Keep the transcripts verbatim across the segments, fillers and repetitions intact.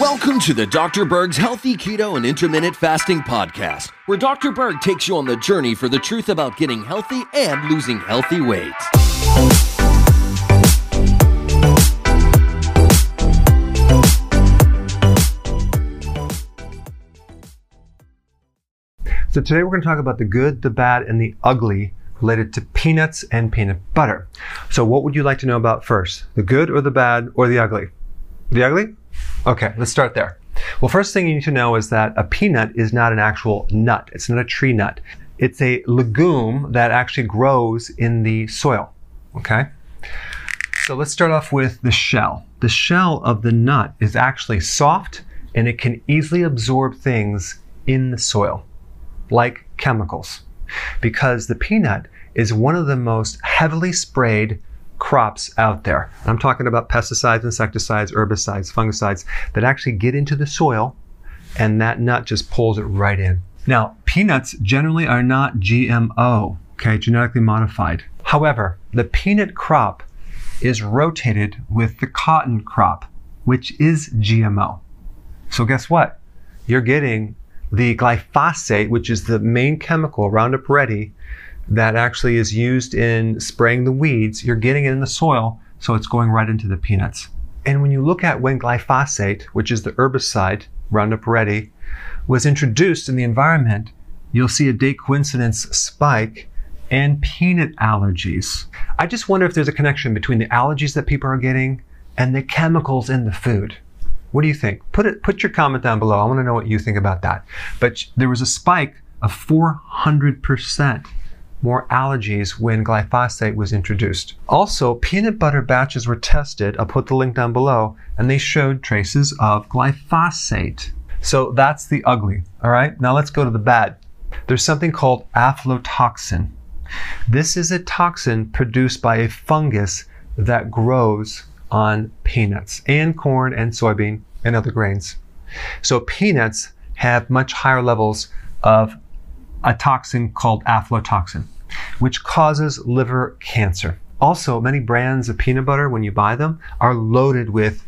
Welcome to the Doctor Berg's Healthy Keto and Intermittent Fasting Podcast, where Doctor Berg takes you on the journey for the truth about getting healthy and losing healthy weight. So today we're going to talk about the good, the bad, and the ugly related to peanuts and peanut butter. So what would you like to know about first? The good or the bad or the ugly? The ugly? Okay, let's start there. Well, first thing you need to know is that a peanut is not an actual nut. It's not a tree nut. It's a legume that actually grows in the soil, okay? So let's start off with the shell. The shell of the nut is actually soft and it can easily absorb things in the soil, like chemicals, because the peanut is one of the most heavily sprayed crops out there. I'm talking about pesticides, insecticides, herbicides, fungicides that actually get into the soil, and that nut just pulls it right in. Now, peanuts generally are not G M O, okay, genetically modified. However, the peanut crop is rotated with the cotton crop, which is G M O. So guess what? You're getting the glyphosate, which is the main chemical, Roundup Ready, that actually is used in spraying the weeds. You're getting it in the soil, so it's going right into the peanuts. And when you look at when glyphosate, which is the herbicide, Roundup Ready, was introduced in the environment, you'll see a date coincidence spike and peanut allergies. I just wonder if there's a connection between the allergies that people are getting and the chemicals in the food. What do you think? Put it, put your comment down below. I want to know what you think about that. But there was a spike of four hundred percent more allergies when glyphosate was introduced. Also, peanut butter batches were tested. I'll put the link down below, and they showed traces of glyphosate. So that's the ugly, all right? Now let's go to the bad. There's something called aflatoxin. This is a toxin produced by a fungus that grows on peanuts and corn and soybean and other grains. So peanuts have much higher levels of a toxin called aflatoxin, which causes liver cancer. Also, many brands of peanut butter, when you buy them, are loaded with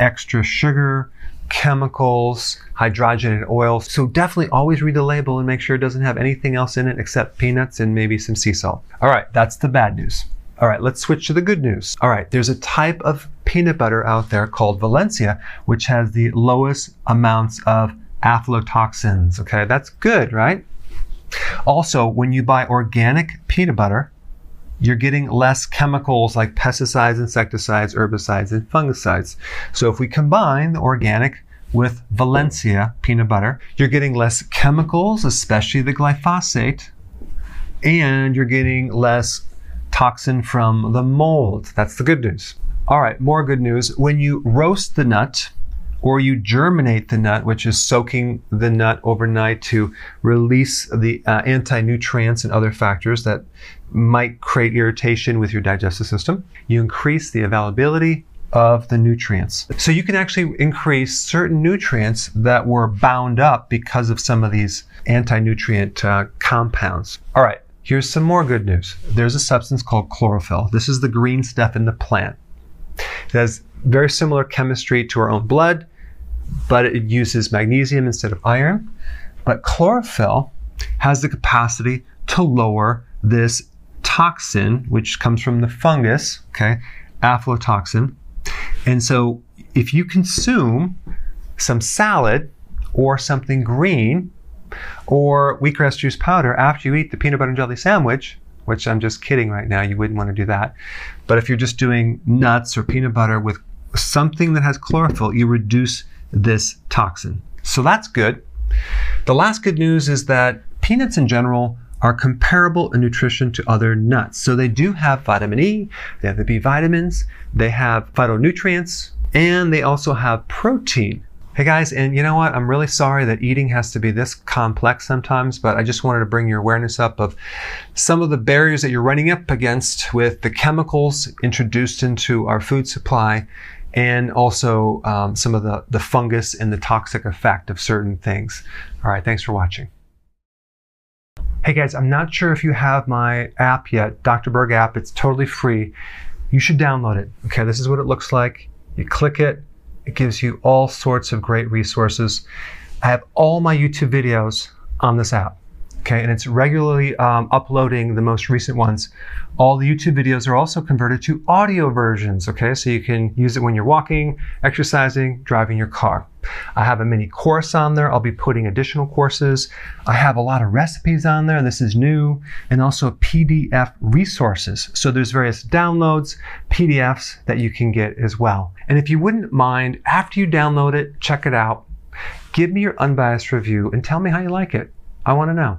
extra sugar, chemicals, hydrogenated oils. So definitely always read the label and make sure it doesn't have anything else in it except peanuts and maybe some sea salt. All right, that's the bad news. All right, let's switch to the good news. All right, there's a type of peanut butter out there called Valencia, which has the lowest amounts of aflatoxins, okay? That's good, right? Also, when you buy organic peanut butter, you're getting less chemicals like pesticides, insecticides, herbicides, and fungicides. So if we combine the organic with Valencia peanut butter, you're getting less chemicals, especially the glyphosate, and you're getting less toxin from the mold. That's the good news. All right, more good news. When you roast the nut or you germinate the nut, which is soaking the nut overnight to release the uh, anti-nutrients and other factors that might create irritation with your digestive system, you increase the availability of the nutrients. So you can actually increase certain nutrients that were bound up because of some of these anti-nutrient uh, compounds. All right. Here's some more good news. There's a substance called chlorophyll. This is the green stuff in the plant. It has very similar chemistry to our own blood, but it uses magnesium instead of iron. But chlorophyll has the capacity to lower this toxin, which comes from the fungus, okay, aflatoxin. And so if you consume some salad or something green, or wheatgrass juice powder after you eat the peanut butter and jelly sandwich, which I'm just kidding right now, you wouldn't want to do that. But if you're just doing nuts or peanut butter with something that has chlorophyll, you reduce this toxin. So that's good. The last good news is that peanuts in general are comparable in nutrition to other nuts. So they do have vitamin E, they have the B vitamins, they have phytonutrients, and they also have protein. Hey guys, and you know what? I'm really sorry that eating has to be this complex sometimes, but I just wanted to bring your awareness up of some of the barriers that you're running up against with the chemicals introduced into our food supply, and also um, some of the, the fungus and the toxic effect of certain things. All right, thanks for watching. Hey guys, I'm not sure if you have my app yet, Doctor Berg app. It's totally free. you should download it. Okay, this is what it looks like. You click it, it gives you all sorts of great resources. I have all my YouTube videos on this app, okay? And it's regularly um, uploading the most recent ones. All the YouTube videos are also converted to audio versions, okay? So you can use it when you're walking, exercising, driving your car. I have a mini course on there. I'll be putting additional courses. I have a lot of recipes on there. This is new. And also P D F resources. So there's various downloads, P D Fs that you can get as well. And if you wouldn't mind, after you download it, check it out, give me your unbiased review and tell me how you like it. I want to know.